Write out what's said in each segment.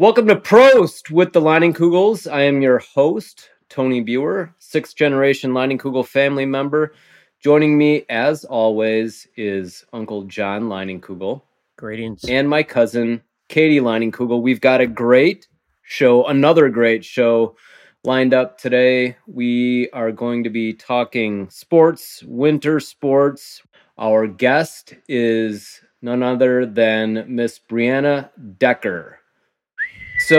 Welcome to Prost with the Leinenkugels. I am your host, Tony Buer, sixth-generation Leinenkugel family member. Joining me, as always, is Uncle John Leinenkugel. Greetings. And my cousin, Katie Leinenkugel. We've got a great show, another great show lined up today. We are going to be talking sports, winter sports. Our guest is none other than Miss Brianna Decker. So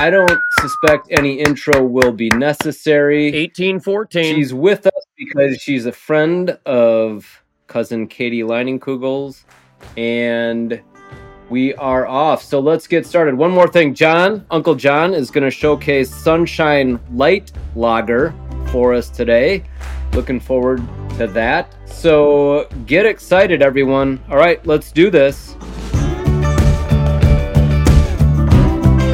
I don't suspect any intro will be necessary. 1814. She's with us because she's a friend of cousin Katie Leinenkugels, and we are off. So let's get started. One more thing. John, Uncle John, is going to showcase Sunshine Light Lager for us today. Looking forward to that. So get excited, everyone. All right, let's do this.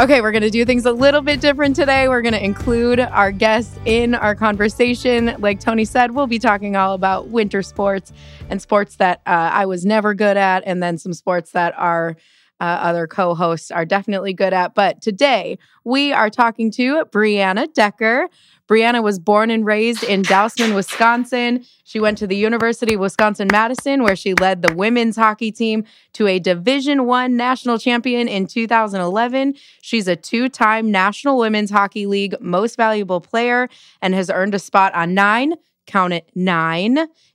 Okay, we're going to do things a little bit different today. We're going to include our guests in our conversation. Like Tony said, we'll be talking all about winter sports and sports that I was never good at, and then some sports that our other co-hosts are definitely good at. But today, we are talking to Brianna Decker. Brianna was born and raised in Dousman, Wisconsin. She went to the University of Wisconsin-Madison, where she led the women's hockey team to a Division I national champion in 2011. She's a two-time National Women's Hockey League Most Valuable Player and has earned a spot on nine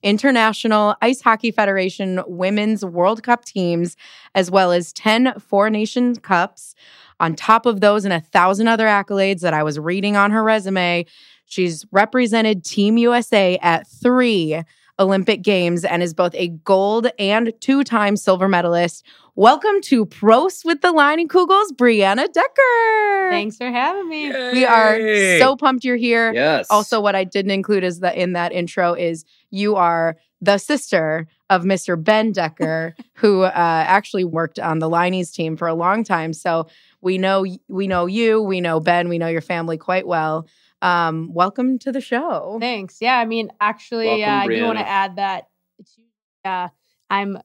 International Ice Hockey Federation Women's World Cup teams, as well as 10 Four Nations Cups. On top of those and 1,000 other accolades that I was reading on her resume, she's represented Team USA at 3 Olympic Games and is both a gold and 2-time silver medalist. Welcome to Prost with the Leinenkugels, Brianna Decker. Thanks for having me. Yay. We are so pumped you're here. Yes. Also, what I didn't include is that in that intro is you are the sister of Mr. Ben Decker, who actually worked on the Leineys team for a long time. So we know you, we know Ben, we know your family quite well. Welcome to the show. Thanks. Yeah, I mean, actually, I do want to add that I'm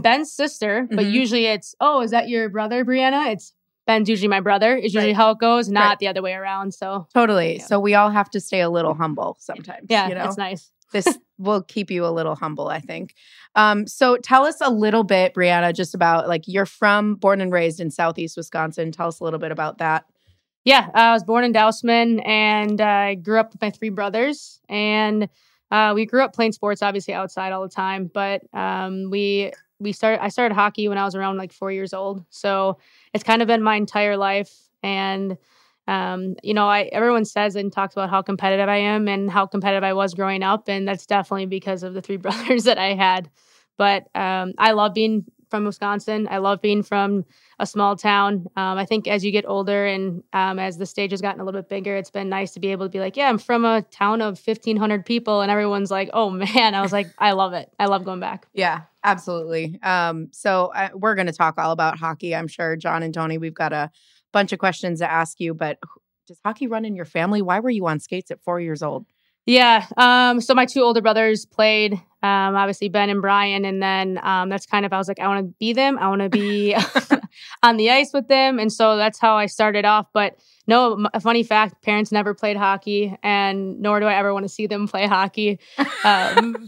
Ben's sister, but usually it's, oh, is that your brother, Brianna? It's Ben's usually my brother. It's usually how it goes, not the other way around. So totally. Yeah. So we all have to stay a little humble sometimes. Yeah, you know? It's nice. This will keep you a little humble, I think. So tell us a little bit, Brianna, just about, like, you're from, born and raised in Southeast Wisconsin. Tell us a little bit about that. Yeah, I was born in Dousman, and I grew up with my 3 brothers, and we grew up playing sports, obviously, outside all the time. But I started hockey when I was around like 4 years old. So it's kind of been my entire life. And everyone says and talks about how competitive I am and how competitive I was growing up. And that's definitely because of the 3 brothers that I had. But I love being from Wisconsin. I love being from a small town. I think as you get older and as the stage has gotten a little bit bigger, it's been nice to be able to be like, yeah, I'm from a town of 1,500 people. And everyone's like, oh, man. I was like, I love it. I love going back. Yeah, absolutely. So we're going to talk all about hockey. I'm sure, John and Tony, we've got a bunch of questions to ask you, but does hockey run in your family? Why were you on skates at 4 years old? Yeah. So my 2 older brothers played, obviously Ben and Brian. And then that's kind of, I was like, I want to be them. I want to be on the ice with them. And so that's how I started off. But no, a funny fact, parents never played hockey, and nor do I ever want to see them play hockey. But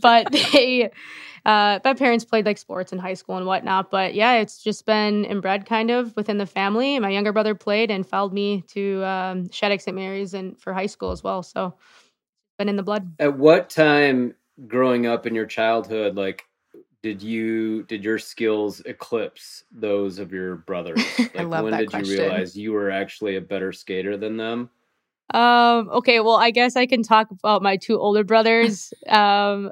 my parents played like sports in high school and whatnot, but yeah, it's just been inbred kind of within the family. My younger brother played and followed me to Shattuck-St. Mary's and for high school as well. So been in the blood. At what time growing up in your childhood, like, did your skills eclipse those of your brothers? Like, I love when that did question. You realize you were actually a better skater than them? Okay. Well, I guess I can talk about my 2 older brothers. I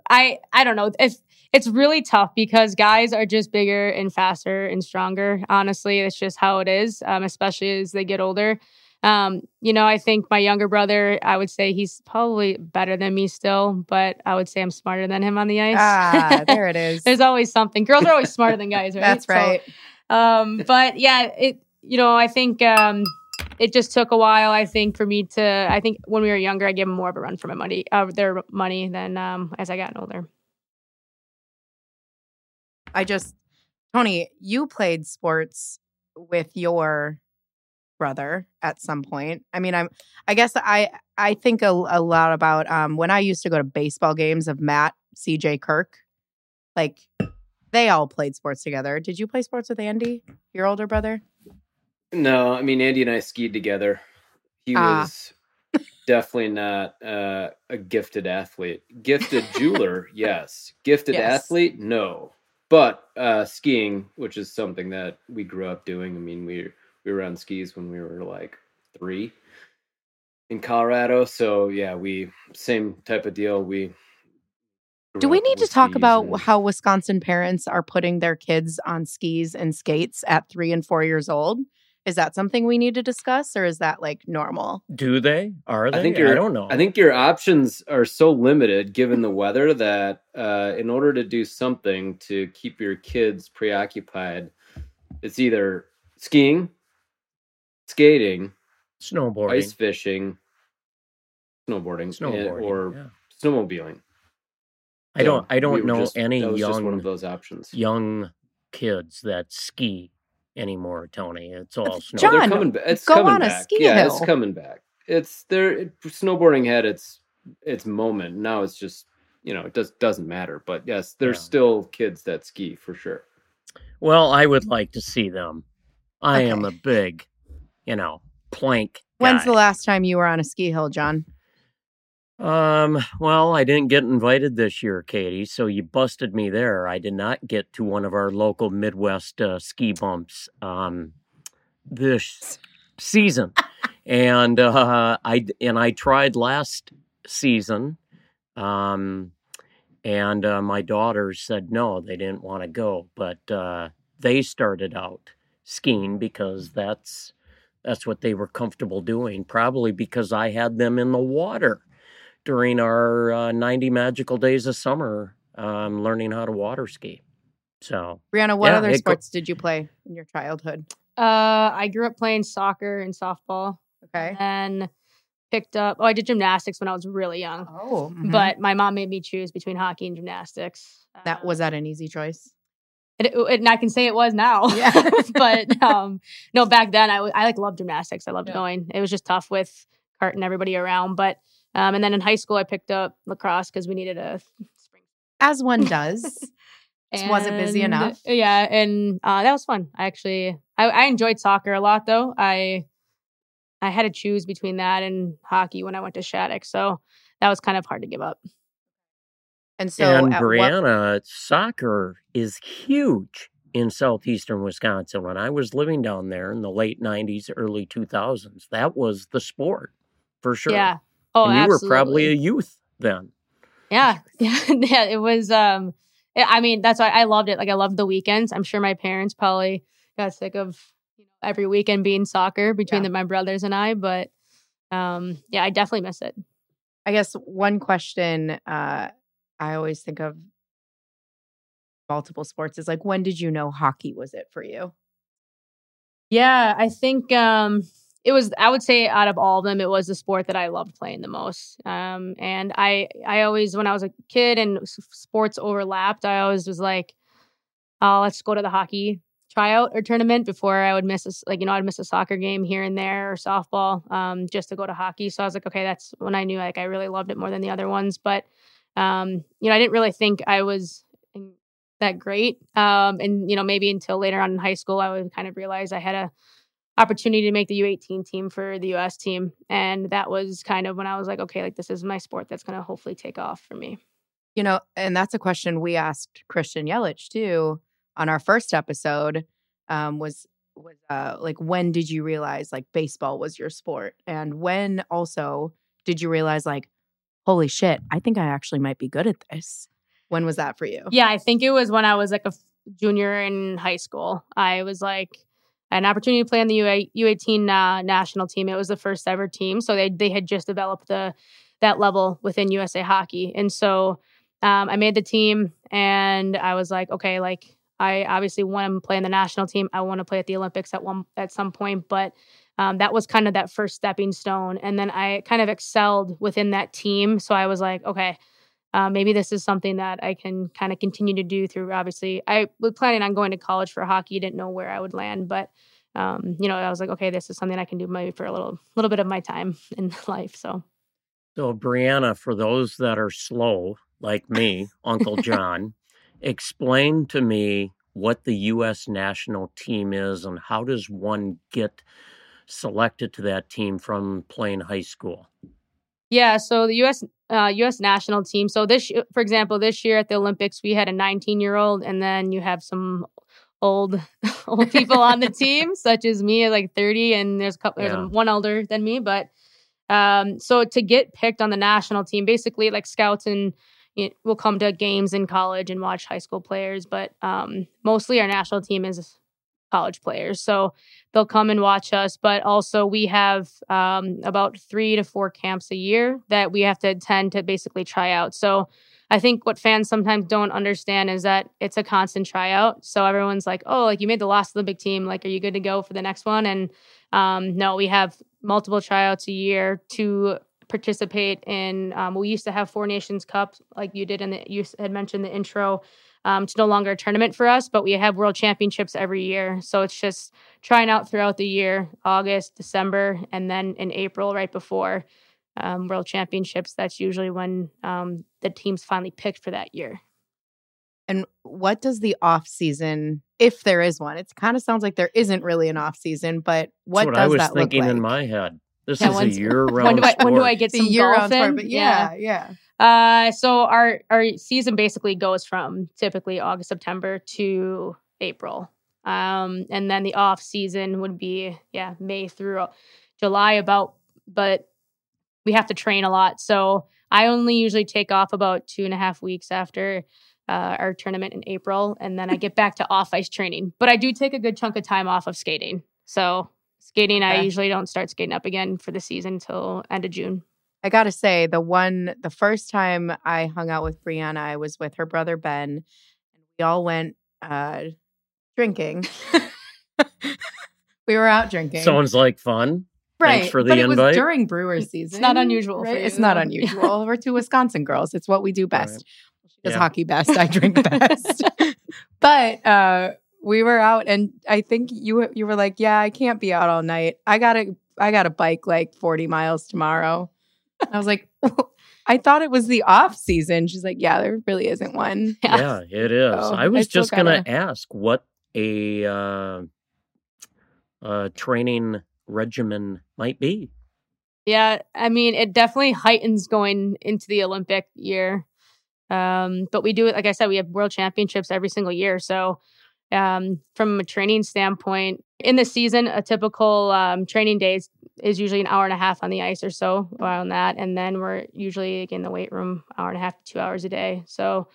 don't know if it's really tough because guys are just bigger and faster and stronger. Honestly, that's just how it is. Especially as they get older. I think my younger brother, I would say he's probably better than me still, but I would say I'm smarter than him on the ice. Ah, there it is. There's always something. Girls are always smarter than guys, right? That's right. So, but yeah, I think, it just took a while, I think, for me to, I think when we were younger, I gave them more of a run for my money, their money than, as I got older. Tony, you played sports with your brother at some point. I mean, I guess I think a lot about when I used to go to baseball games of Matt, CJ, Kirk, like they all played sports together. Did you play sports with Andy, your older brother? No, I mean, Andy and I skied together. He was definitely not a gifted athlete. Gifted jeweler, yes. Gifted athlete, no. But skiing, which is something that we grew up doing. I mean, we were on skis when we were like 3 in Colorado. So yeah, we same type of deal. We do. We need to talk about how Wisconsin parents are putting their kids on skis and skates at 3 and 4 years old. Is that something we need to discuss, or is that like normal? Do they? Are they? I don't know. I think your options are so limited given the weather that in order to do something to keep your kids preoccupied, it's either skiing, skating, snowboarding, ice fishing, snowboarding, or snowmobiling. I don't know any just one of those options. Young kids that ski anymore, Tony. It's all snow. John, it's coming back. It's coming back. It's there. Snowboarding had its moment. Now it's just, you know, it doesn't matter. But yes, there's still kids that ski for sure. Well, I would like to see them. I am a big, plank guy. When's the last time you were on a ski hill, John? Well, I didn't get invited this year, Katie, so you busted me there. I did not get to one of our local Midwest ski bumps this season. And I tried last season, and my daughters said no, they didn't want to go. But they started out skiing because that's what they were comfortable doing, probably because I had them in the water during our 90 magical days of summer, learning how to water ski. So, Brianna, what other sports did you play in your childhood? I grew up playing soccer and softball. Okay. And picked up, I did gymnastics when I was really young. Oh. Mm-hmm. But my mom made me choose between hockey and gymnastics. Was that an easy choice? And I can say it was now. Yeah. But no, back then I loved gymnastics. I loved going. It was just tough with carting everybody around, but and then in high school, I picked up lacrosse because we needed a spring. As one does. Wasn't busy enough. Yeah, and that was fun. I enjoyed soccer a lot, though. I had to choose between that and hockey when I went to Shattuck, so that was kind of hard to give up. And Brianna, soccer is huge in southeastern Wisconsin. When I was living down there in the late 90s, early 2000s, that was the sport for sure. Yeah. Oh, and you absolutely. Were probably a youth then. Yeah. It was. I mean, that's why I loved it. Like, I loved the weekends. I'm sure my parents probably got sick of every weekend being soccer between my brothers and I. But I definitely miss it. I guess one question I always think of multiple sports is like, when did you know hockey was it for you? Yeah, I think. It was, I would say out of all of them, it was the sport that I loved playing the most. And I always, when I was a kid and sports overlapped, I always was like, oh, let's go to the hockey tryout or tournament before I would miss, I'd miss a soccer game here and there or softball just to go to hockey. So I was like, okay, that's when I knew like I really loved it more than the other ones. But, I didn't really think I was that great. And maybe until later on in high school, I would kind of realize I had a opportunity to make the U18 team for the U.S. team. And that was kind of when I was like, okay, like this is my sport that's going to hopefully take off for me. You know, and that's a question we asked Christian Yelich too on our first episode was when did you realize like baseball was your sport? And when also did you realize like, holy shit, I think I actually might be good at this. When was that for you? Yeah, I think it was when I was like a junior in high school. I was like, an opportunity to play on the U18 national team. It was the first ever team. So they had just developed that level within USA Hockey. And so I made the team and I was like, okay, like I obviously want to play in the national team. I want to play at the Olympics at some point. But that was kind of that first stepping stone. And then I kind of excelled within that team. So I was like, okay, maybe this is something that I can kind of continue to do through, obviously, I was planning on going to college for hockey. Didn't know where I would land, but you know, I was like, okay, this is something I can do maybe for a little bit of my time in life. So Brianna, for those that are slow, like me, Uncle John, explain to me what the U.S. national team is and how does one get selected to that team from playing high school? Yeah, so the U.S. national team. So for example, this year at the Olympics, we had a 19-year-old, and then you have some old people on the team, such as me at like 30, and there's a couple, there's one older than me. But so to get picked on the national team, basically like scouts and we'll come to games in college and watch high school players, but mostly our national team is college players. So they'll come and watch us. But also we have about 3 to 4 camps a year that we have to attend to basically try out. So I think what fans sometimes don't understand is that it's a constant tryout. So everyone's like, oh, like you made the last Olympic team. Like, are you good to go for the next one? And no, we have multiple tryouts a year to participate in. We used to have Four Nations Cup, like you did, and you had mentioned the intro. It's no longer a tournament for us, but we have world championships every year. So it's just trying out throughout the year, August, December, and then in April, right before world championships. That's usually when the team's finally picked for that year. And what does the off season, if there is one, it kind of sounds like there isn't really an off season, but what does that look like? That's what I was thinking in my head. This is a year-round sport. When do I get some golf in? But yeah. So our season basically goes from typically August, September to April. And then the off season would be, May through July but we have to train a lot. So I only usually take off about 2.5 weeks after our tournament in April. And then I get back to off ice training, but I do take a good chunk of time off of skating. So I usually don't start skating up again for the season until end of June. I got to say, the first time I hung out with Brianna, I was with her brother, Ben, and we all went drinking. We were out drinking. Sounds like fun. Right. Thanks for the invite. It was during Brewers season. It's not unusual. Right? It's not unusual. We're two Wisconsin girls. It's what we do best. Right. She does hockey best. I drink best. But we were out, and I think you were like, "Yeah, I can't be out all night. I gotta bike like 40 miles tomorrow." I was like, "Oh, I thought it was the off season." She's like, "Yeah, there really isn't one." Yeah, it is. So I was just gonna ask what a training regimen might be. Yeah, I mean, it definitely heightens going into the Olympic year. But we do it, like I said, we have world championships every single year. So from a training standpoint, in the season, a typical training day is usually an hour and a half on the ice or so around that. And then we're usually in the weight room, hour and a half to 2 hours a day. So,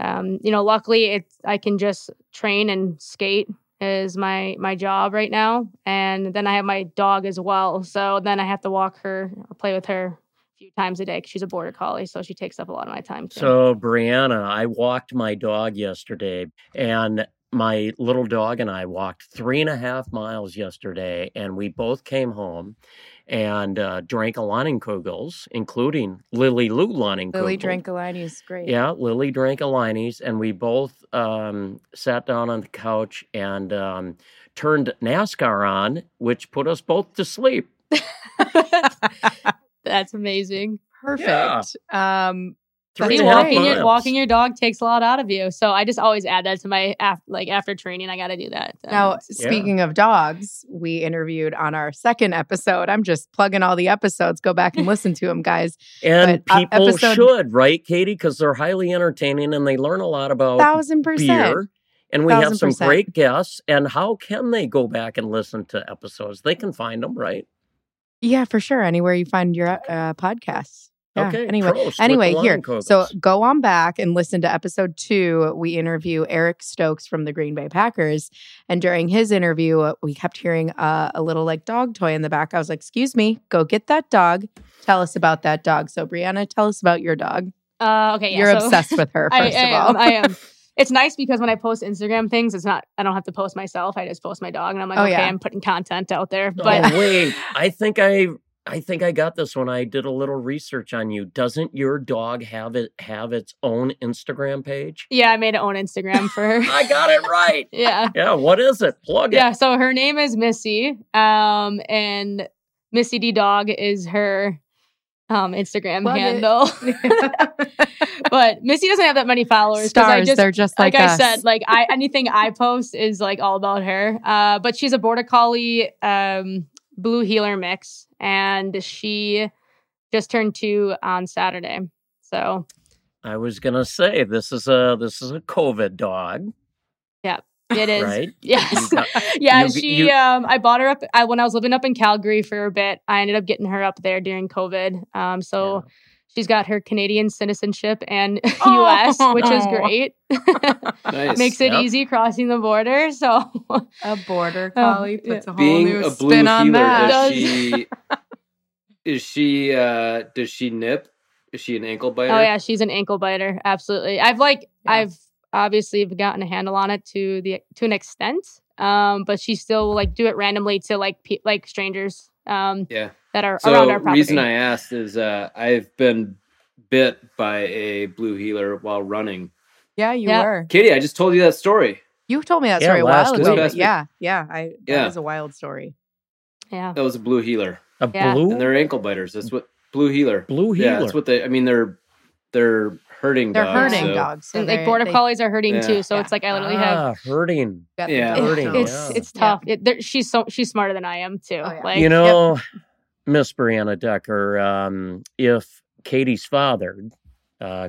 luckily I can just train and skate is my job right now. And then I have my dog as well. So then I have to walk her or play with her a few times a day because she's a Border Collie. So she takes up a lot of my time too. So Brianna, I walked my dog yesterday, and my little dog and I walked 3.5 miles yesterday, and we both came home and drank a Leinenkugel's, including Lily Lou Leinenkugel. Lily drank a Leine's, great. Yeah, Lily drank a Leine's, and we both sat down on the couch and turned NASCAR on, which put us both to sleep. That's amazing. Perfect. Yeah. Walking your dog takes a lot out of you. So I just always add that to my after training, I got to do that. Now, speaking of dogs, we interviewed on our second episode. I'm just plugging all the episodes. Go back and listen to them, guys. And but, people should, right, Katie? Because they're highly entertaining and they learn a lot about 1,000% beer. And we have some great guests. And how can they go back and listen to episodes? They can find them, right? Yeah, for sure. Anywhere you find your podcasts. Yeah. Okay. Anyway, here. So go on back and listen to episode 2. We interview Eric Stokes from the Green Bay Packers, and during his interview, we kept hearing a little like dog toy in the back. I was like, "Excuse me, go get that dog. Tell us about that dog." So, Brianna, tell us about your dog. Okay, yeah, you're obsessed with her. First of all, I am. It's nice because when I post Instagram things, I don't have to post myself. I just post my dog, and I'm like, I'm putting content out there. But wait, I think I I think I got this when I did a little research on you. Doesn't your dog have its own Instagram page? Yeah, I made an own Instagram for her. I got it right. Yeah. Yeah. What is it? Plug it. Yeah. So her name is Missy, and Missy D Dog is her Instagram handle. But Missy doesn't have that many followers. Stars, they're just like us. I said, like anything I post is like all about her. But she's a Border Collie Blue Heeler mix, and she just turned 2 on Saturday. So I was gonna say this is a COVID dog. Yeah. It is. Right? Yes. I bought her up when I was living up in Calgary for a bit. I ended up getting her up there during COVID. She's got her Canadian citizenship and US, which is great. Nice. Makes it easy crossing the border. So a border collie puts a whole new spin on that. Does she nip? Is she an ankle biter? Oh yeah, she's an ankle biter. Absolutely. I've obviously gotten a handle on it to an extent, but she still will do it randomly to like strangers that are around our property. The reason I asked is I've been bit by a Blue Heeler while running. Yeah, you were. Katie, I just told you that story. You told me that story a while ago. That was a wild story. Yeah. That was a Blue Heeler. And they're ankle biters. That's what Blue Heeler. Blue Heeler. Yeah, that's what they're herding dogs. They're herding dogs. So like border collies are herding too. So it's like I literally have herding. Yeah, herding. It's tough. She's smarter than I am too. Oh, yeah. Miss Brianna Decker, if Katie's father,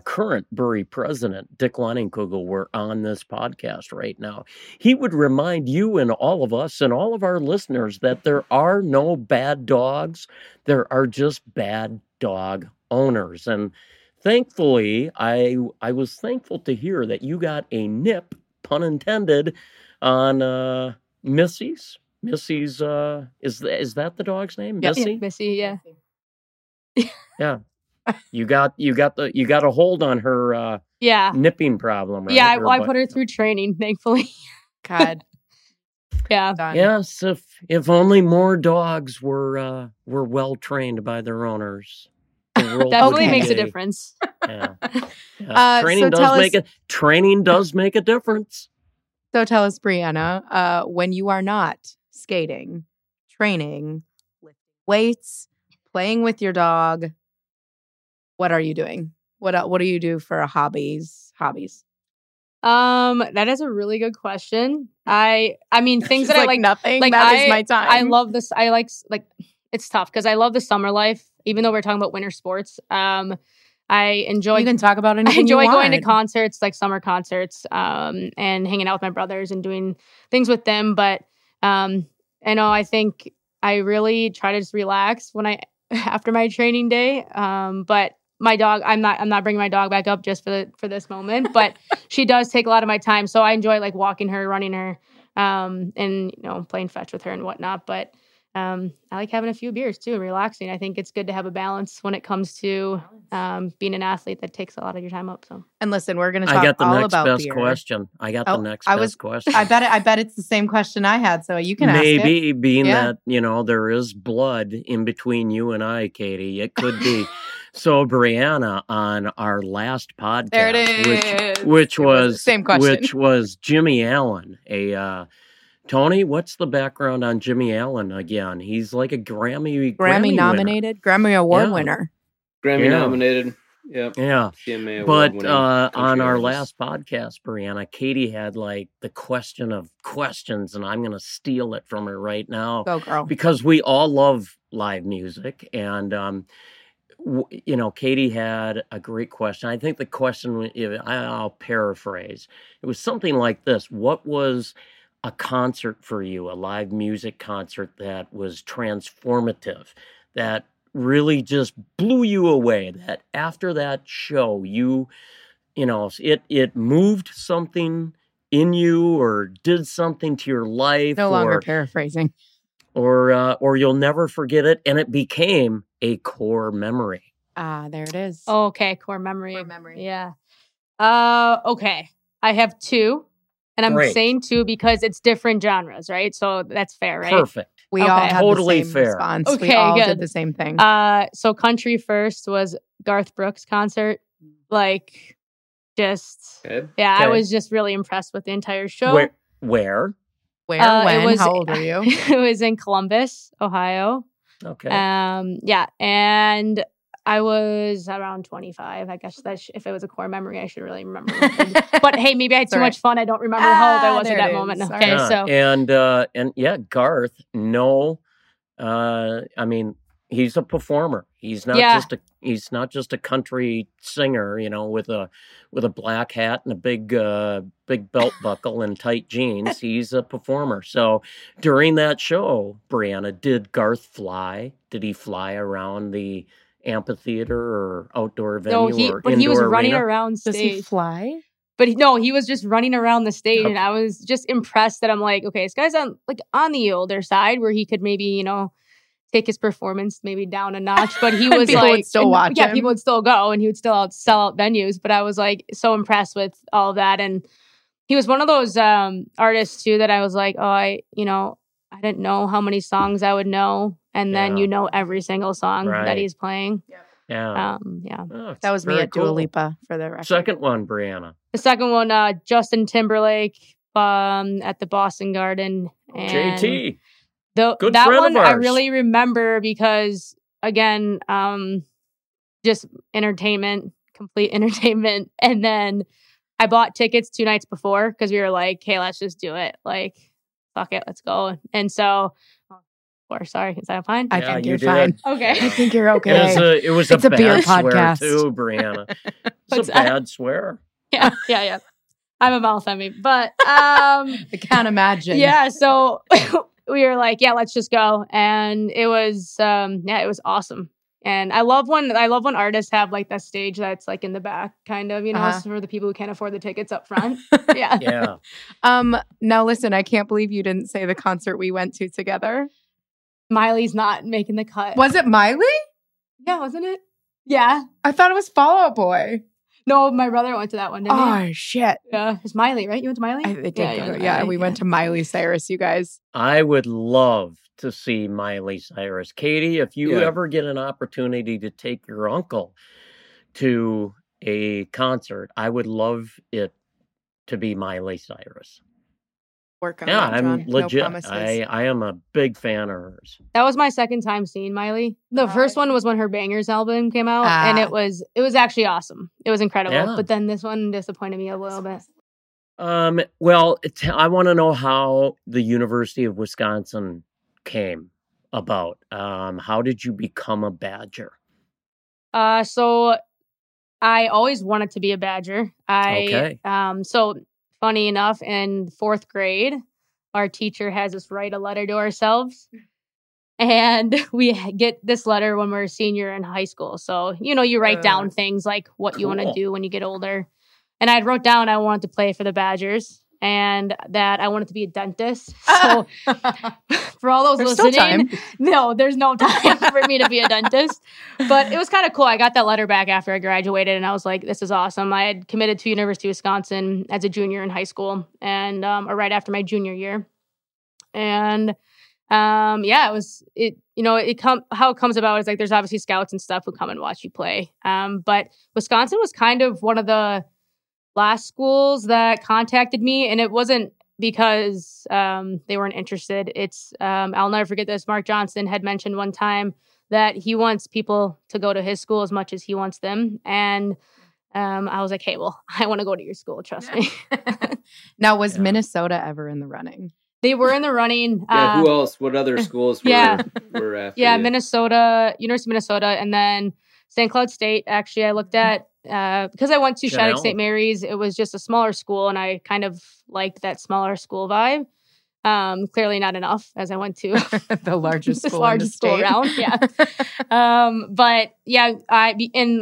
current Bury president Dick Leinenkugel, were on this podcast right now, he would remind you and all of us and all of our listeners that there are no bad dogs. There are just bad dog owners. And thankfully, I was thankful to hear that you got a nip, pun intended, on Missy's. Missy's is that the dog's name? Yep. Missy. Yeah, Missy. Yeah. You got a hold on her nipping problem. Right? Yeah, I put her through training, thankfully. God. Yeah. Yes. If only more dogs were well trained by their owners. Definitely makes a difference. Yeah. Training does make a difference. So tell us, Brianna, when you are not skating, training, lifting weights, playing with your dog, what are you doing? What do you do for hobbies? That is a really good question. I mean things that I like nothing. Like that is my time. I love this. I like it's tough because I love the summer life. Even though we're talking about winter sports, I enjoy. You can talk about anything. I enjoy going to concerts, like summer concerts, and hanging out with my brothers and doing things with them. But I think I really try to just relax after my training day. But my dog, I'm not bringing my dog back up just for this moment. But she does take a lot of my time, so I enjoy walking her, running her, and playing fetch with her and whatnot. But I like having a few beers too, relaxing. I think it's good to have a balance when it comes to being an athlete that takes a lot of your time up. So, and listen, we're going to talk all about beer. I got the next best question. Question. I bet it's the same question I had. So you can ask it. Maybe being that there is blood in between you and I, Katie. It could be. So Brianna, on our last podcast, there it is. which was Jimmy Allen, Tony, what's the background on Jimmy Allen again? He's like a Grammy nominated, Grammy Award winner. Grammy nominated. Yep. Yeah. CMA Award winner. On our last podcast, Brianna, Katie had the question of questions, and I'm going to steal it from her right now. Go, girl. Because we all love live music. And, Katie had a great question. I think the question, I'll paraphrase, it was something like this. What was a concert for you, a live music concert that was transformative, that really just blew you away, that after that show, it moved something in you or did something to your life? No longer paraphrasing. Or you'll never forget it, and it became a core memory. Ah, there it is. Oh, okay, core memory. Core memory. Yeah. Okay, I have 2. And I'm saying too because it's different genres, right? So that's fair, right? Perfect. We all had totally the same response. Okay, we all did the same thing. So country first was Garth Brooks concert. Like, just... Good. Yeah, good. I was just really impressed with the entire show. When? How old were you? It was in Columbus, Ohio. Okay. Yeah, and... I was around 25. I guess that if it was a core memory, I should really remember. But hey, maybe I had too much fun. I don't remember how old I was at that moment. Okay, yeah. So and Garth. No, I mean he's a performer. He's not just a country singer, you know, with a black hat and a big belt buckle and tight jeans. He's a performer. So during that show, Brianna, did Garth fly? Did he fly around the amphitheater or outdoor venue or indoor he was running arena? Around stage. Does he fly? But he was just running around the stage, and I was just impressed that I'm like, okay, this guy's on the older side where he could maybe, take his performance maybe down a notch, but he was people would still watch him. People would still go, and he would still sell out venues, but I was like so impressed with all that, and he was one of those artists too that I was like, oh, I didn't know how many songs I would know. And then every single song that he's playing. Yeah. Oh, that was me at Dua Lipa for the record. Second one, Brianna. The second one, Justin Timberlake at the Boston Garden. And JT. That one I really remember because, again, just entertainment, complete entertainment. And then I bought tickets 2 nights before because we were like, hey, let's just do it. Like, fuck it, let's go. And so... Sorry, is that fine? I think you're fine. Okay. I think you're okay. It's a beer podcast too, Brianna. It's a bad swear. Yeah. I'm a mouth Emmy, but I can't imagine. Yeah, so we were like, yeah, let's just go, and it was, it was awesome. And I love when artists have like that stage that's like in the back, kind of, so for the people who can't afford the tickets up front. Yeah. Yeah. Now listen, I can't believe you didn't say the concert we went to together. Miley's not making the cut. Was it Miley? Yeah, wasn't it? Yeah. I thought it was Fall Out Boy. No, my brother went to that one, didn't he? Oh, shit. Yeah. It's Miley, right? You went to Miley? We went to Miley Cyrus, you guys. I would love to see Miley Cyrus. Katie, if you ever get an opportunity to take your uncle to a concert, I would love it to be Miley Cyrus. I'm legit. No, I am a big fan of hers. That was my second time seeing Miley. The first one was when her Bangers album came out, and it was actually awesome. It was incredible. Yeah. But then this one disappointed me a little bit. Well, I want to know how the University of Wisconsin came about. How did you become a Badger? So I always wanted to be a Badger. Funny enough, in 4th grade, our teacher has us write a letter to ourselves. And we get this letter when we're a senior in high school. So, you write down things like what you want to do when you get older. And I wrote down I wanted to play for the Badgers and that I wanted to be a dentist. So for all those listening, no, there's no time for me to be a dentist. But it was kind of cool. I got that letter back after I graduated, and I was like, this is awesome. I had committed to University of Wisconsin as a junior in high school, and or right after my junior year. And how it comes about is like there's obviously scouts and stuff who come and watch you play. But Wisconsin was kind of one of the last schools that contacted me, and it wasn't because they weren't interested. It's I'll never forget this. Mark Johnson had mentioned one time that he wants people to go to his school as much as he wants them, and I was like, hey, well, I want to go to your school, trust me. Now, was Minnesota ever in the running? They were in the running. Who else? What other schools were after? Yeah, you? Minnesota, University of Minnesota, and then St. Cloud State, actually, I looked at. Because I went to Shattuck-St. Mary's, it was just a smaller school, and I kind of liked that smaller school vibe. Clearly not enough, as I went to the largest school around. Yeah.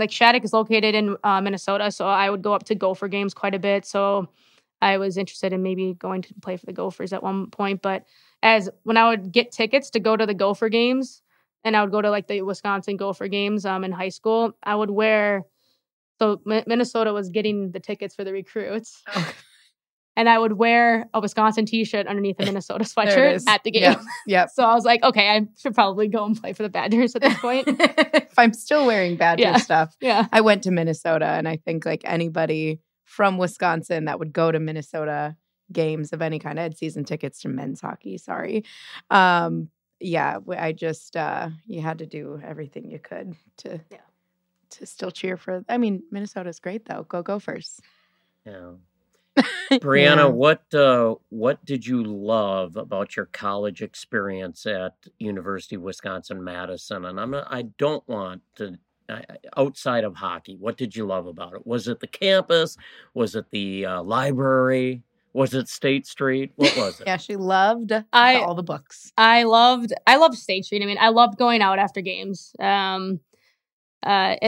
Shattuck is located in Minnesota, so I would go up to Gopher games quite a bit. So I was interested in maybe going to play for the Gophers at one point. But as when I would get tickets to go to the Gopher games, and I would go to like the Wisconsin Gopher games in high school, I would wear. So Minnesota was getting the tickets for the recruits. And I would wear a Wisconsin t-shirt underneath a Minnesota sweatshirt at the game. Yep. So I was like, okay, I should probably go and play for the Badgers at this point. If I'm still wearing Badger stuff. Yeah. I went to Minnesota, and I think like anybody from Wisconsin that would go to Minnesota games of any kind. I had season tickets to men's hockey, sorry. Yeah, I just, you had to do everything you could to still cheer for. I mean, Minnesota's great, though. Go Gophers. Yeah. Brianna, what did you love about your college experience at University of Wisconsin-Madison? And I don't want to, outside of hockey, what did you love about it? Was it the campus? Was it the library? Was it State Street? What was it? Yeah, she loved all the books. I loved State Street. I mean, I loved going out after games. I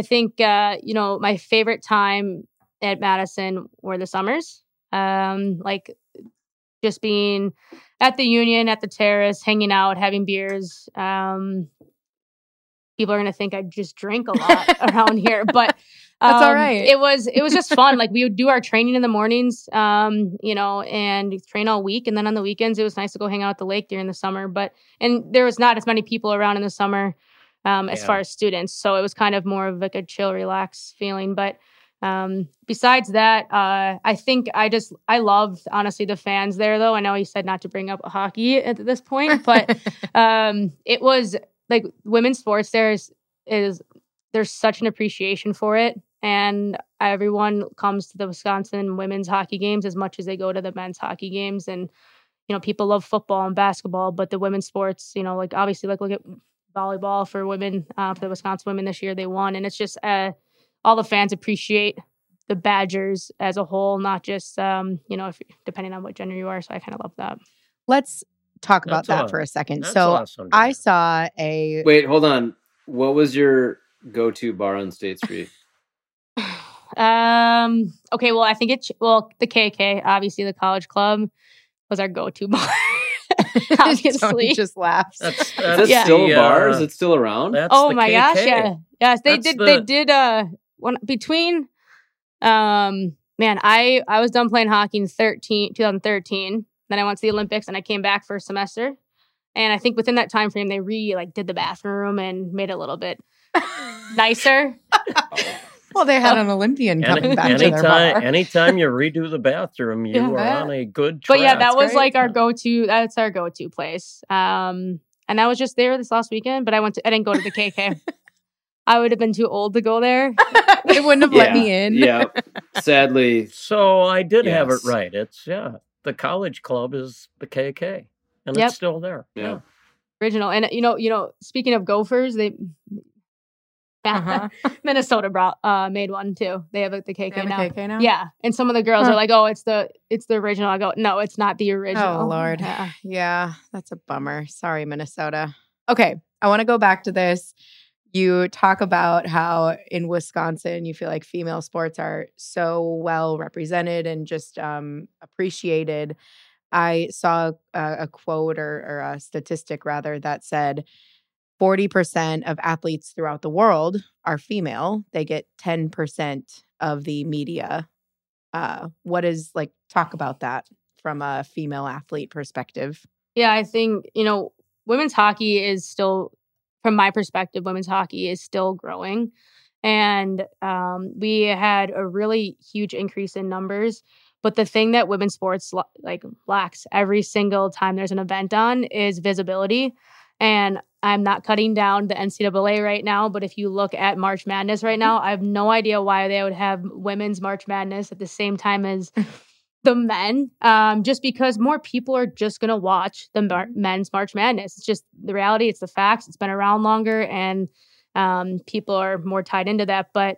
think, my favorite time at Madison were the summers. Like just being at the Union, at the Terrace, hanging out, having beers. People are going to think I just drink a lot around here, but that's all right. It was just fun. Like we would do our training in the mornings, and train all week. And then on the weekends, it was nice to go hang out at the lake during the summer, and there was not as many people around in the summer, as far as students. So it was kind of more of like a chill, relaxed feeling. But besides that, I think I loved, honestly, the fans there, though. I know you said not to bring up hockey at this point, but it was like women's sports there is there's such an appreciation for it. And everyone comes to the Wisconsin women's hockey games as much as they go to the men's hockey games. And, people love football and basketball, but the women's sports, like obviously, like look at volleyball for women, for the Wisconsin women this year, they won. And it's just all the fans appreciate the Badgers as a whole, not just, depending on what gender you are. So I kind of love that. Let's talk about that for a second. So awesome. I saw Wait, hold on. What was your go-to bar on State Street? Okay, well, I think the KK, obviously the College Club was our go-to bar. Obviously. Tony just laughs. Is it still a bar? Is it still around? Oh my KK. Gosh, yeah. Yes, they did one between I was done playing hockey in 2013. Then I went to the Olympics and I came back for a semester. And I think within that time frame they did the bathroom and made it a little bit nicer. Well, they had an Olympian coming back to their bar. Anytime you redo the bathroom, you are on a good track. But yeah, that was like our go-to. That's our go-to place. And I was just there this last weekend, but I didn't go to the KK. I would have been too old to go there. They wouldn't have let me in. Yeah, sadly. So I did have it right. It's, the College Club is the KK, and it's still there. Yeah. Original. And, speaking of Gophers, they... Minnesota made one too. They have the KK now. KK now. Yeah, and some of the girls are like, "Oh, it's the original." I go, "No, it's not the original." Oh Lord, yeah, that's a bummer. Sorry, Minnesota. Okay, I want to go back to this. You talk about how in Wisconsin you feel like female sports are so well represented and just appreciated. I saw a quote or a statistic rather that said, 40% of athletes throughout the world are female. They get 10% of the media. Talk about that from a female athlete perspective. Yeah, I think, women's hockey is still, from my perspective, women's hockey is still growing. And we had a really huge increase in numbers. But the thing that women's sports lacks every single time there's an event on is visibility. And I'm not cutting down the NCAA right now, but if you look at March Madness right now, I have no idea why they would have women's March Madness at the same time as the men, just because more people are just going to watch the men's March Madness. It's just the reality. It's the facts. It's been around longer, and people are more tied into that. But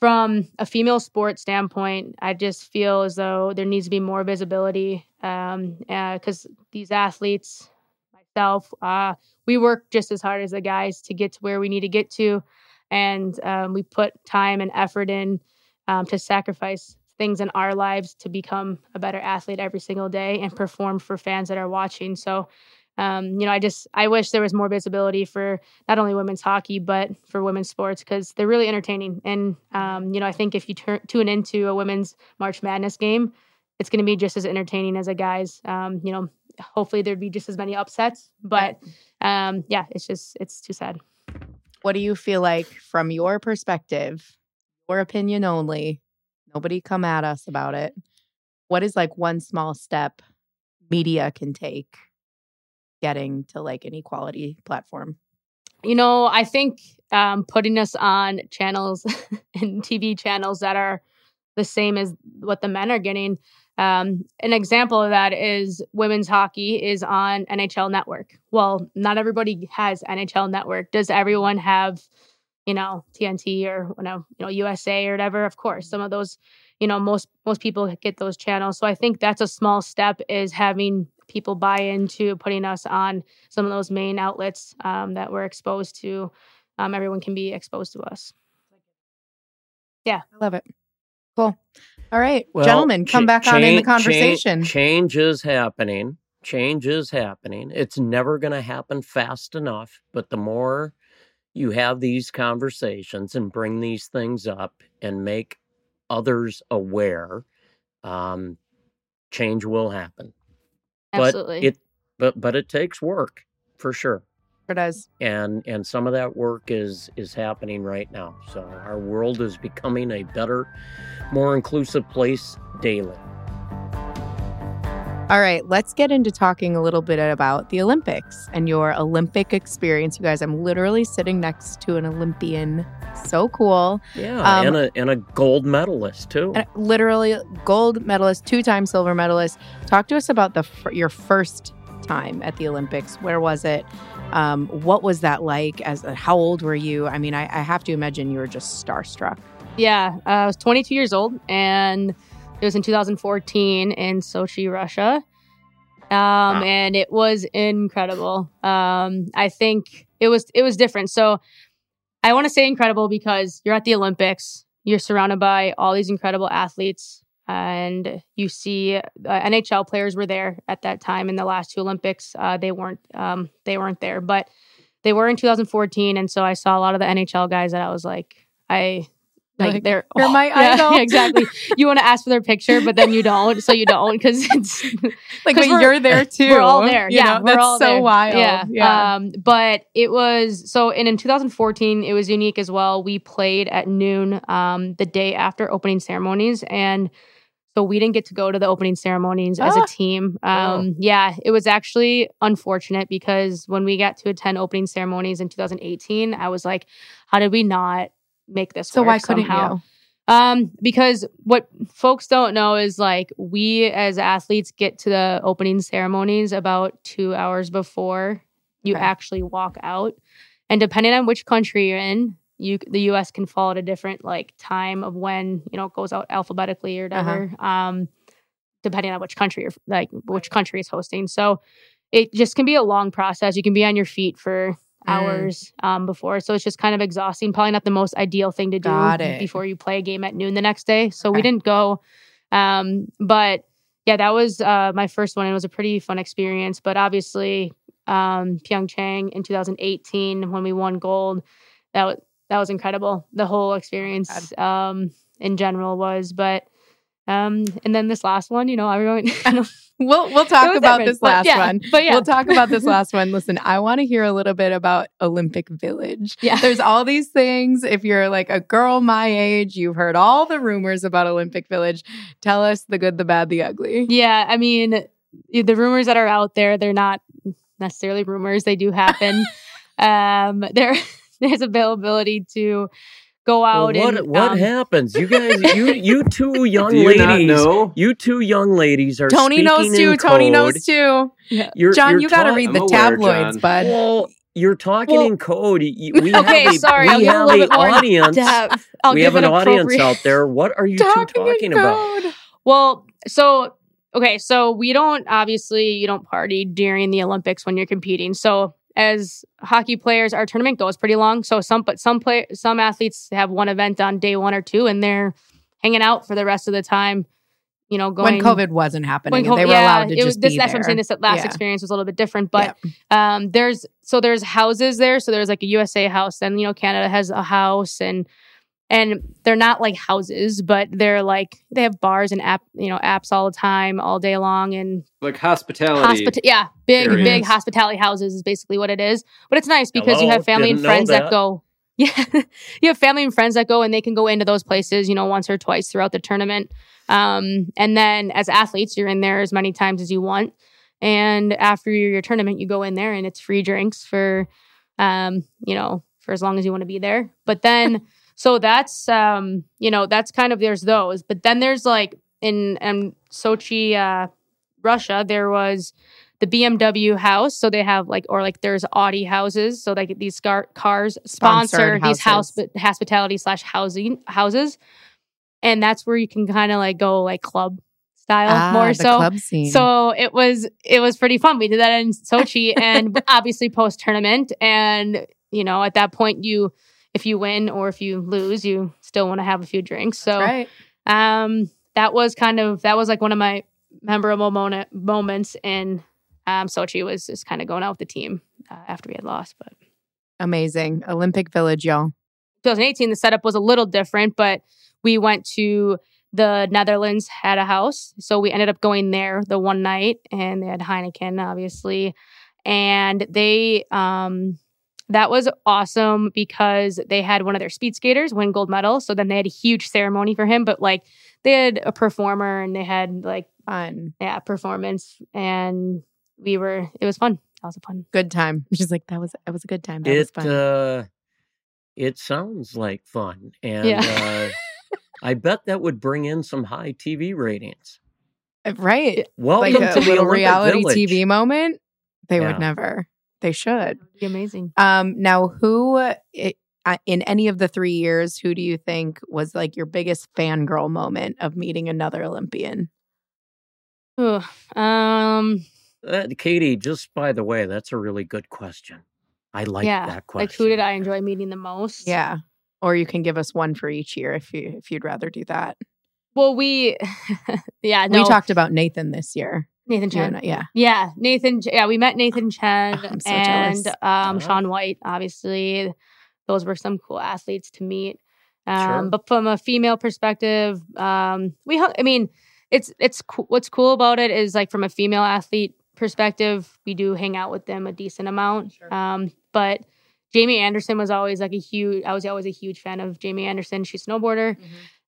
from a female sport standpoint, I just feel as though there needs to be more visibility because these athletes... we work just as hard as the guys to get to where we need to get to, and we put time and effort in to sacrifice things in our lives to become a better athlete every single day and perform for fans that are watching. So I wish there was more visibility for not only women's hockey but for women's sports, because they're really entertaining. And I think if you tune into a women's March Madness game, it's going to be just as entertaining as a guy's. You know, hopefully there'd be just as many upsets, but yeah, it's too sad. What do you feel like from your perspective, your opinion only, nobody come at us about it. What is like one small step media can take getting to like an equality platform? You know, I think putting us on channels and TV channels that are the same as what the men are getting. An example of that is women's hockey is on NHL Network. Well, not everybody has NHL Network. Does everyone have, you know, TNT or, you know, USA or whatever? Of course, some of those, you know, most people get those channels. So I think that's a small step, is having people buy into putting us on some of those main outlets that we're exposed to. Everyone can be exposed to us. Yeah. I love it. Cool. All right. Well, gentlemen, come back on in the conversation. Change is happening. Change is happening. It's never going to happen fast enough. But the more you have these conversations and bring these things up and make others aware, change will happen. Absolutely. But it takes work, for sure. It does. And some of that work is happening right now. So our world is becoming a better, more inclusive place daily. All right, let's get into talking a little bit about the Olympics and your Olympic experience. You guys, I'm literally sitting next to an Olympian. So cool. Yeah, and a gold medalist, too. Literally gold medalist, two-time silver medalist. Talk to us about your first time at the Olympics. Where was it? What was that like? How old were you? I mean, I have to imagine you were just starstruck. Yeah, I was 22 years old, and it was in 2014 in Sochi, Russia. Wow. And it was incredible. I think it was different. So I want to say incredible because you're at the Olympics, you're surrounded by all these incredible athletes, and you see NHL players were there at that time. In the last two Olympics, they weren't there, but they were in 2014. And so I saw a lot of the NHL guys that I was like, Like they're my idol. Yeah, exactly. You want to ask for their picture, but then you don't. So you don't, because it's like, but you're there too. We're all there. Yeah, we're all there. That's so wild. Yeah. But it was so. And in 2014, it was unique as well. We played at noon, the day after opening ceremonies, and so we didn't get to go to the opening ceremonies as a team. Yeah, it was actually unfortunate because when we got to attend opening ceremonies in 2018, I was like, how did we not make this so work? Why couldn't somehow you? Because what folks don't know is, like, we as athletes get to the opening ceremonies about 2 hours before you actually walk out, and depending on which country you're in, the U.S. can fall at a different like time of when, you know, it goes out alphabetically or whatever. Depending on which country is hosting, so it just can be a long process. You can be on your feet for hours before. So it's just kind of exhausting. Probably not the most ideal thing to do before you play a game at noon the next day. So we didn't go. But yeah, that was my first one. It was a pretty fun experience. But obviously, Pyeongchang in 2018, when we won gold, that was incredible. The whole experience in general was. But and then this last one, you know, everyone... We'll talk about this last one. But yeah. We'll talk about this last one. Listen, I want to hear a little bit about Olympic Village. Yeah. There's all these things. If you're like a girl my age, you've heard all the rumors about Olympic Village. Tell us the good, the bad, the ugly. Yeah, I mean, the rumors that are out there, they're not necessarily rumors. They do happen. There's availability to go out. Well, what happens? You guys, you two young ladies. You two young ladies are Tony speaking knows too. In Tony code. Knows too. Yeah. John, you got to read the tabloids, bud. Well, you're talking in code. We have an audience. We have an audience out there. What are you two talking about? Well, so we don't obviously you don't party during the Olympics when you're competing. So, as hockey players, our tournament goes pretty long. So some athletes have one event on day one or two, and they're hanging out for the rest of the time. You know, going when COVID wasn't happening, they were allowed to just be there. That's what I'm saying. This last experience was a little bit different, but there's houses there. So there's like a USA house, and you know Canada has a house, and And they're not like houses, but they're like, they have bars and apps all the time, all day long. And like hospitality. Big hospitality houses is basically what it is. But it's nice because you have family and friends that go. Yeah, you have family and friends that go, and they can go into those places, you know, once or twice throughout the tournament. And then as athletes, you're in there as many times as you want. And after your tournament, you go in there and it's free drinks for, for as long as you want to be there. But then, so that's, that's kind of, there's those. But then there's like in Sochi, Russia, there was the BMW house. So they have there's Audi houses. So like these cars sponsor these hospitality / housing houses. And that's where you can kind of go club style more so. Club scene. So it was pretty fun. We did that in Sochi and obviously post tournament. And at that point, if you win or if you lose, you still want to have a few drinks. So that's right. That was like one of my memorable moments in Sochi, was just kind of going out with the team after we had lost. But amazing Olympic Village, y'all. 2018, the setup was a little different, but we went to the Netherlands, had a house. So we ended up going there the one night, and they had Heineken, obviously. And they, that was awesome because they had one of their speed skaters win gold medal. So then they had a huge ceremony for him, but they had a performer and they had fun. Yeah, performance. And it was fun. That was a fun. Good time. She's like, that was a good time. That was fun. It sounds like fun. And, yeah. I bet that would bring in some high TV ratings. Right. Welcome to the Olympic reality Village. TV moment. They would never. They should. It'd be amazing. Now, who, in any of the 3 years, who do you think was your biggest fangirl moment of meeting another Olympian? Ooh, Katie, just by the way, that's a really good question. I like that question. Who did I enjoy meeting the most? Yeah. Or you can give us one for each year if you'd rather do that. Well, we talked about Nathan this year. Nathan Chen. Nathan. Yeah, we met Nathan Chen and Sean White, obviously. Those were some cool athletes to meet. Sure. But from a female perspective, it's cool. What's cool about it is from a female athlete perspective, we do hang out with them a decent amount. Sure. But Jamie Anderson was always I was always a huge fan of Jamie Anderson. She's a snowboarder.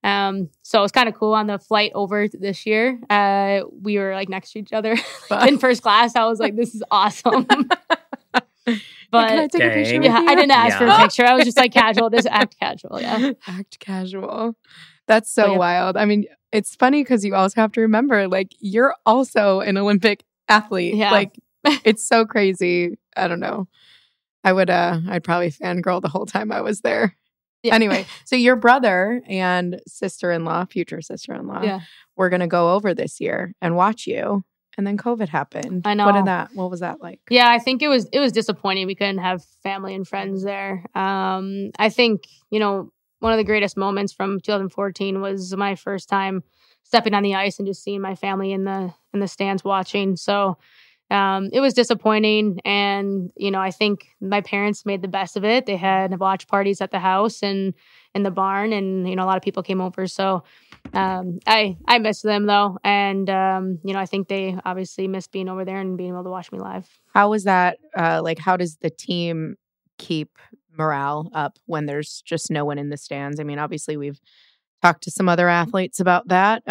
Mm-hmm. So it was kind of cool. On the flight over this year, we were next to each other in first class. I was like, this is awesome. But can I take a picture? Yeah, I didn't ask for a picture. I was just casual. Just act casual. Yeah. Act casual. That's so wild. I mean, it's funny because you also have to remember, you're also an Olympic athlete. Yeah. It's so crazy. I don't know. I would, I'd probably fangirl the whole time I was there. Yeah. Anyway, so your brother and future sister-in-law, were going to go over this year and watch you. And then COVID happened. I know. What was that like? Yeah, I think it was disappointing. We couldn't have family and friends there. I think, one of the greatest moments from 2014 was my first time stepping on the ice and just seeing my family in the stands watching. So, it was disappointing, and I think my parents made the best of it. They had watch parties at the house and in the barn, and a lot of people came over. So I missed them though, and I think they obviously missed being over there and being able to watch me live. How was that? How does the team keep morale up when there's just no one in the stands? I mean, obviously we've talked to some other athletes about that.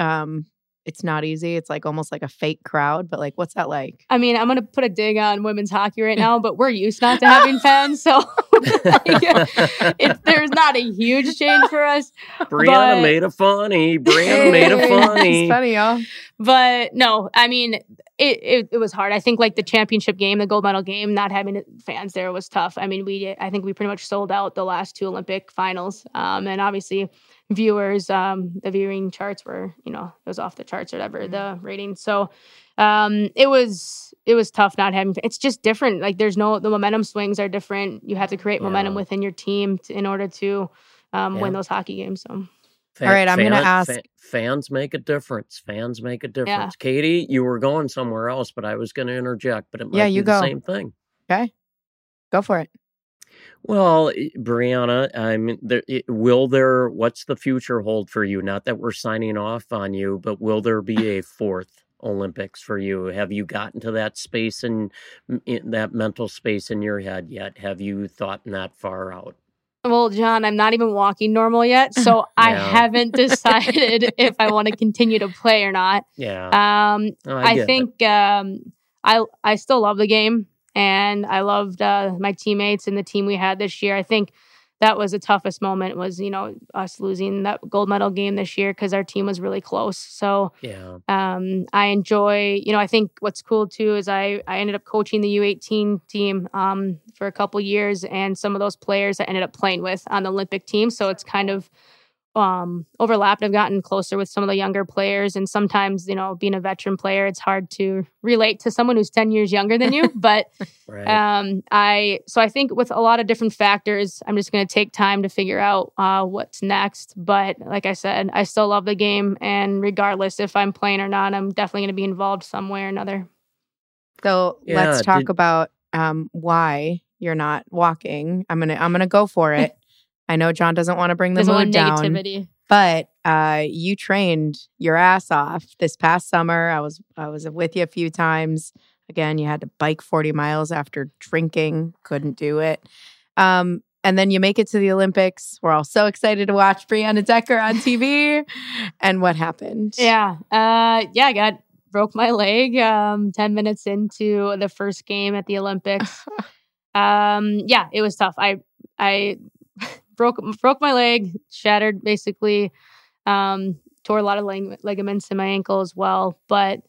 It's not easy. It's almost like a fake crowd, but what's that like? I mean, I'm going to put a dig on women's hockey right now, but we're used not to having fans. So there's not a huge change for us. Brianna made a funny. It's funny, y'all. But no, I mean, it was hard. I think the championship game, the gold medal game, not having fans there was tough. I mean, I think we pretty much sold out the last two Olympic finals. And obviously viewers, the viewing charts were, it was off the charts or whatever, the rating. So it was tough not having, it's just different. The momentum swings are different. You have to create momentum within your team in order to win those hockey games. So. All right, I'm going to ask. Fans make a difference. Yeah. Katie, you were going somewhere else, but I was going to interject, but it might be the same thing. Okay, go for it. Well, Brianna, what's the future hold for you? Not that we're signing off on you, but will there be a fourth Olympics for you? Have you gotten to that space and that mental space in your head yet? Have you thought not far out? Well, John, I'm not even walking normal yet, so I haven't decided if I want to continue to play or not. Yeah. I still love the game, and I loved my teammates and the team we had this year. I think that was the toughest moment was, us losing that gold medal game this year because our team was really close. So yeah. I enjoy, I think what's cool too is I ended up coaching the U18 team for a couple years, and some of those players I ended up playing with on the Olympic team. So it's kind of overlapped. I've gotten closer with some of the younger players, and sometimes, being a veteran player, it's hard to relate to someone who's 10 years younger than you. But I think with a lot of different factors, I'm just going to take time to figure out what's next. But like I said, I still love the game, and regardless if I'm playing or not, I'm definitely going to be involved some way or another. So let's talk about why you're not walking. I'm gonna go for it. I know John doesn't want to bring the mood down, but you trained your ass off this past summer. I was with you a few times. Again, you had to bike 40 miles after drinking. Couldn't do it. And then you make it to the Olympics. We're all so excited to watch Brianna Decker on TV. And what happened? Yeah. I broke my leg 10 minutes into the first game at the Olympics. It was tough. I broke my leg, shattered basically, tore a lot of ligaments in my ankle as well. But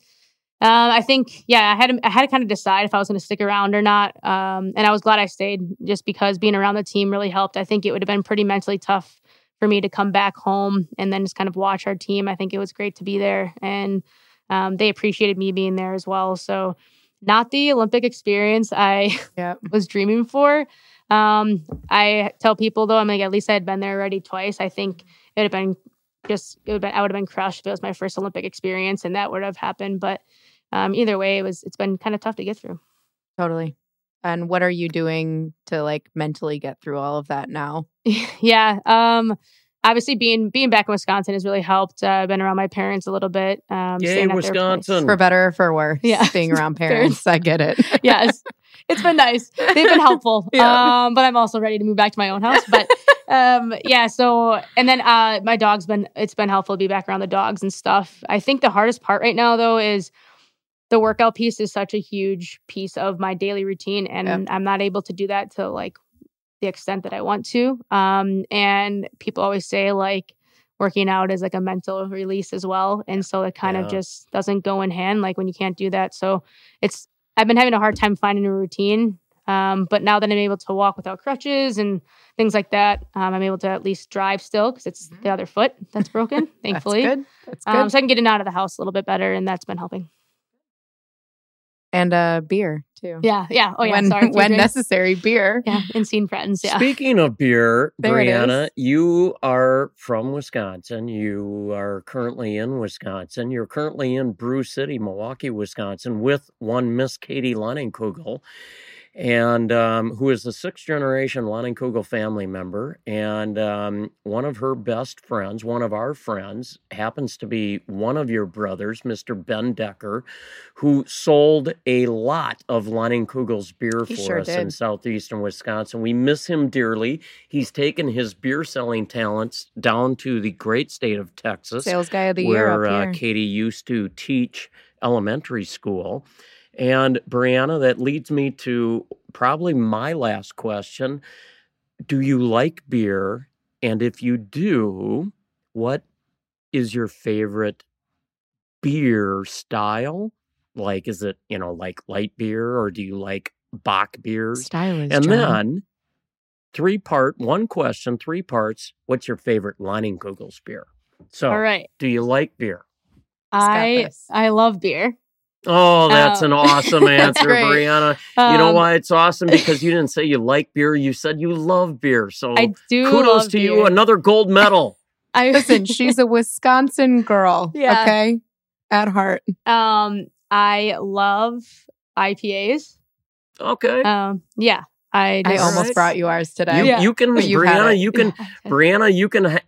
I think, I had to kind of decide if I was going to stick around or not. And I was glad I stayed just because being around the team really helped. I think it would have been pretty mentally tough for me to come back home and then just kind of watch our team. I think it was great to be there, and they appreciated me being there as well. So not the Olympic experience I was dreaming for. I tell people though, I'm like, at least I had been there already twice. I think I would have been crushed if it was my first Olympic experience and that would have happened. But, either way, it's been kind of tough to get through. Totally. And what are you doing to mentally get through all of that now? Yeah. Obviously being back in Wisconsin has really helped. I've been around my parents a little bit. Yay, Wisconsin. For better or for worse. Yeah. Being around parents. I get it. Yes. It's been nice. They've been helpful. Yeah. But I'm also ready to move back to my own house. But my dog's it's been helpful to be back around the dogs and stuff. I think the hardest part right now though is the workout piece is such a huge piece of my daily routine, and I'm not able to do that to the extent that I want to. And people always say working out is a mental release as well. And so it kind of just doesn't go in hand, when you can't do that. So I've been having a hard time finding a routine. But now that I'm able to walk without crutches and things like that, I'm able to at least drive still because it's the other foot that's broken, thankfully. That's good. So I can get in and out of the house a little bit better, and that's been helping. And beer too. Yeah, yeah. Oh yeah. When necessary, beer. Yeah, Insane Friends. Yeah. Speaking of beer, there Brianna, you are from Wisconsin. You are currently in Wisconsin. You're currently in Brew City, Milwaukee, Wisconsin, with one Miss Katie Leinenkugel, and who is the sixth generation Leinenkugel family member, and one of her best friends, one of our friends, happens to be one of your brothers, Mr. Ben Decker, who sold a lot of Leinenkugel's beer for us in southeastern Wisconsin. We miss him dearly. He's taken his beer-selling talents down to the great state of Texas, Sales Guy of the Year, where Katie used to teach elementary school. And Brianna, that leads me to probably my last question. Do you like beer? And if you do, what is your favorite beer style? Is it, light beer, or do you like bock beers? Style is then one question, three parts. What's your favorite Leinenkugel's beer? So all right. Do you like beer? I love beer. Oh, that's an awesome answer, Brianna. You know why it's awesome? Because you didn't say you like beer. You said you love beer. So I do kudos to you. Another gold medal. Listen, she's a Wisconsin girl, okay? At heart. I love IPAs. Okay. Yeah. I almost brought you ours today. You can, Brianna,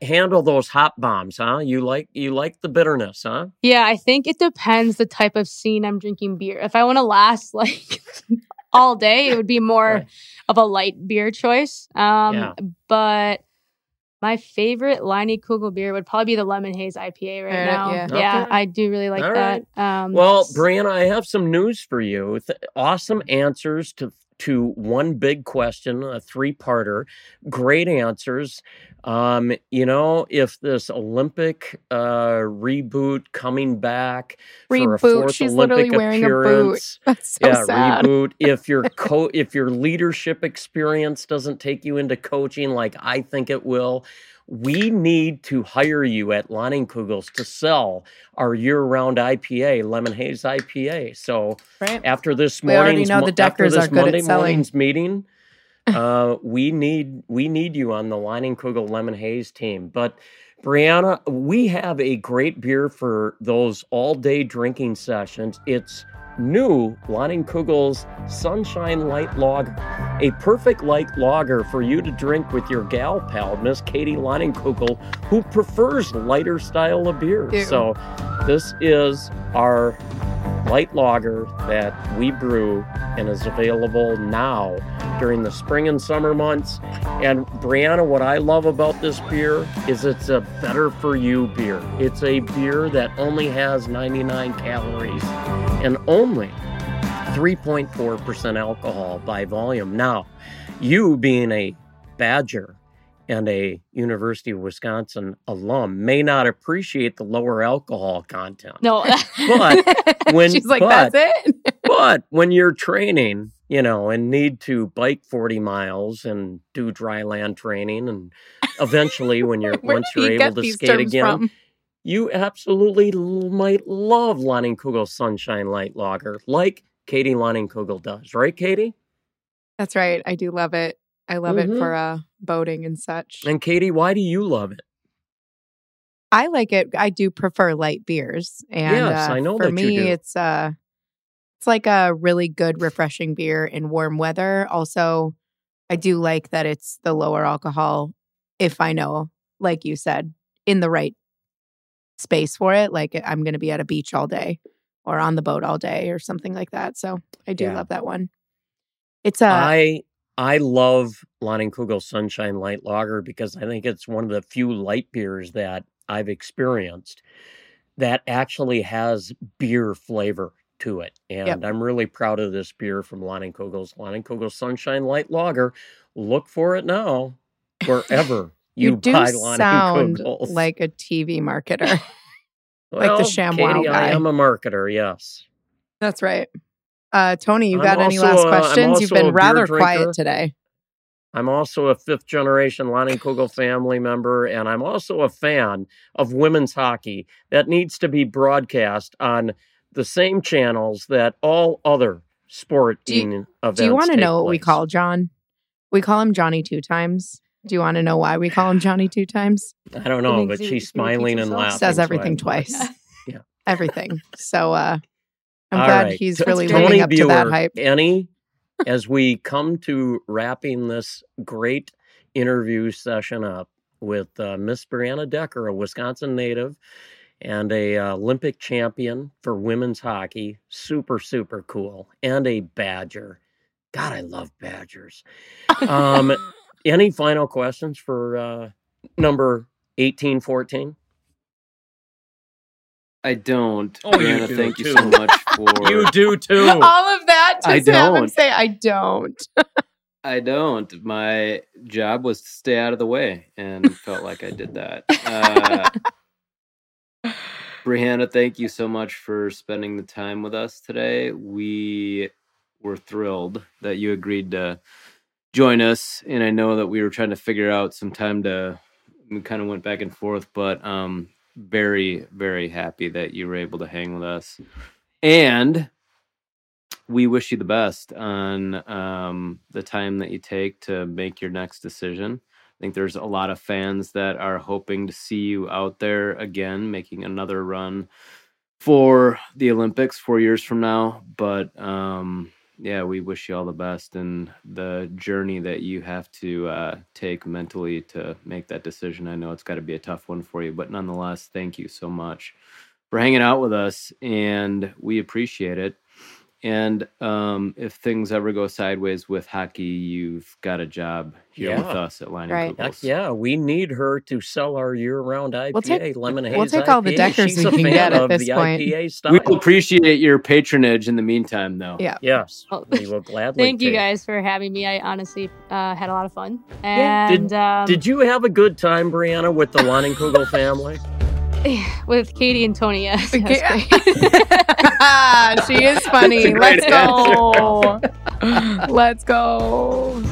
handle those hop bombs, huh? You like the bitterness, huh? Yeah, I think it depends the type of scene I'm drinking beer. If I want to last like all day, it would be more of a light beer choice. But my favorite Leinenkugel beer would probably be the Lemon Haze IPA right now. Yeah. Okay. Yeah, I do really like that. Right. Well, Brianna, I have some news for you. Awesome answers to one big question, a three-parter. Great answers. If this Olympic reboot coming back for a fourth she's Olympic literally appearance, wearing a boot. That's so sad. Reboot. If your leadership experience doesn't take you into coaching, like I think it will, we need to hire you at Leinenkugel's to sell our year-round IPA, Lemon Haze IPA. So after this Monday morning's meeting, we need you on the Leinenkugel Lemon Haze team. But Brianna, we have a great beer for those all-day drinking sessions. It's new Leinenkugel's Sunshine Light Lager, a perfect light lager for you to drink with your gal pal, Miss Katie Leinenkugel, who prefers lighter style of beer. Ew. So this is our light lager that we brew and is available now during the spring and summer months. And Brianna, what I love about this beer is it's a better for you beer. It's a beer that only has 99 calories and only 3.4% alcohol by volume. Now, you being a Badger and a University of Wisconsin alum may not appreciate the lower alcohol content. No. But that's it? But when you're training, and need to bike 40 miles and do dry land training, and eventually once you're able to skate again, you absolutely might love Leinenkugel's Sunshine Light Lager, like Katie Leinenkugel does. Right, Katie? That's right. I do love it. I love it for boating and such. And Katie, why do you love it? I like it. I do prefer light beers. And yes, I know for me, you do. It's like a really good, refreshing beer in warm weather. Also, I do like that it's the lower alcohol, if I know, like you said, in the right space for it. Like I'm going to be at a beach all day or on the boat all day or something like that. So I do love that one. It's I love Leinenkugel's Sunshine Light Lager because I think it's one of the few light beers that I've experienced that actually has beer flavor to it. And I'm really proud of this beer from Leinenkugel's Sunshine Light Lager. Look for it now wherever you buy Leinenkugel's. You do sound like a TV marketer. Well, like the ShamWow guy. I am a marketer, yes. That's right. Tony, you got any last questions? You've been rather quiet today. I'm also a fifth-generation Leinenkugel family member, and I'm also a fan of women's hockey that needs to be broadcast on the same channels that all other sporting events. Do you want to know what we call John? We call him Johnny Two Times. Do you want to know why we call him Johnny Two Times? I don't know, but she's smiling and laughing. Says everything twice. Yeah, everything. So, I'm glad he's really living up to that hype. Annie, as we come to wrapping this great interview session up with Miss Brianna Decker, a Wisconsin native and a Olympic champion for women's hockey, super, super cool, and a Badger. God, I love Badgers. Any final questions for number 1814? I don't. Oh, Brianna, thank you so much for... You do, too. All of that to have him say, I don't. I don't. My job was to stay out of the way, and felt like I did that. Brianna, thank you so much for spending the time with us today. We were thrilled that you agreed to join us, and I know that we were trying to figure out some time to... We kind of went back and forth, but... very, very happy that you were able to hang with us. And we wish you the best on the time that you take to make your next decision. I think there's a lot of fans that are hoping to see you out there again, making another run for the Olympics 4 years from now. But yeah, we wish you all the best and the journey that you have to take mentally to make that decision. I know it's got to be a tough one for you, but nonetheless, thank you so much for hanging out with us, and we appreciate it. And if things ever go sideways with hockey, you've got a job here with us at Leinenkugel. Yeah, we need her to sell our year-round IPA, Lemon Haze IPA. We'll take all the Deckers we can get at this point. We will appreciate your patronage in the meantime, though. Yeah. Yes, we will gladly. Thank you guys for having me. I honestly had a lot of fun. And did you have a good time, Brianna, with the Leinenkugel family? With Katie and Tony, yes. She is funny. Let's go. Let's go.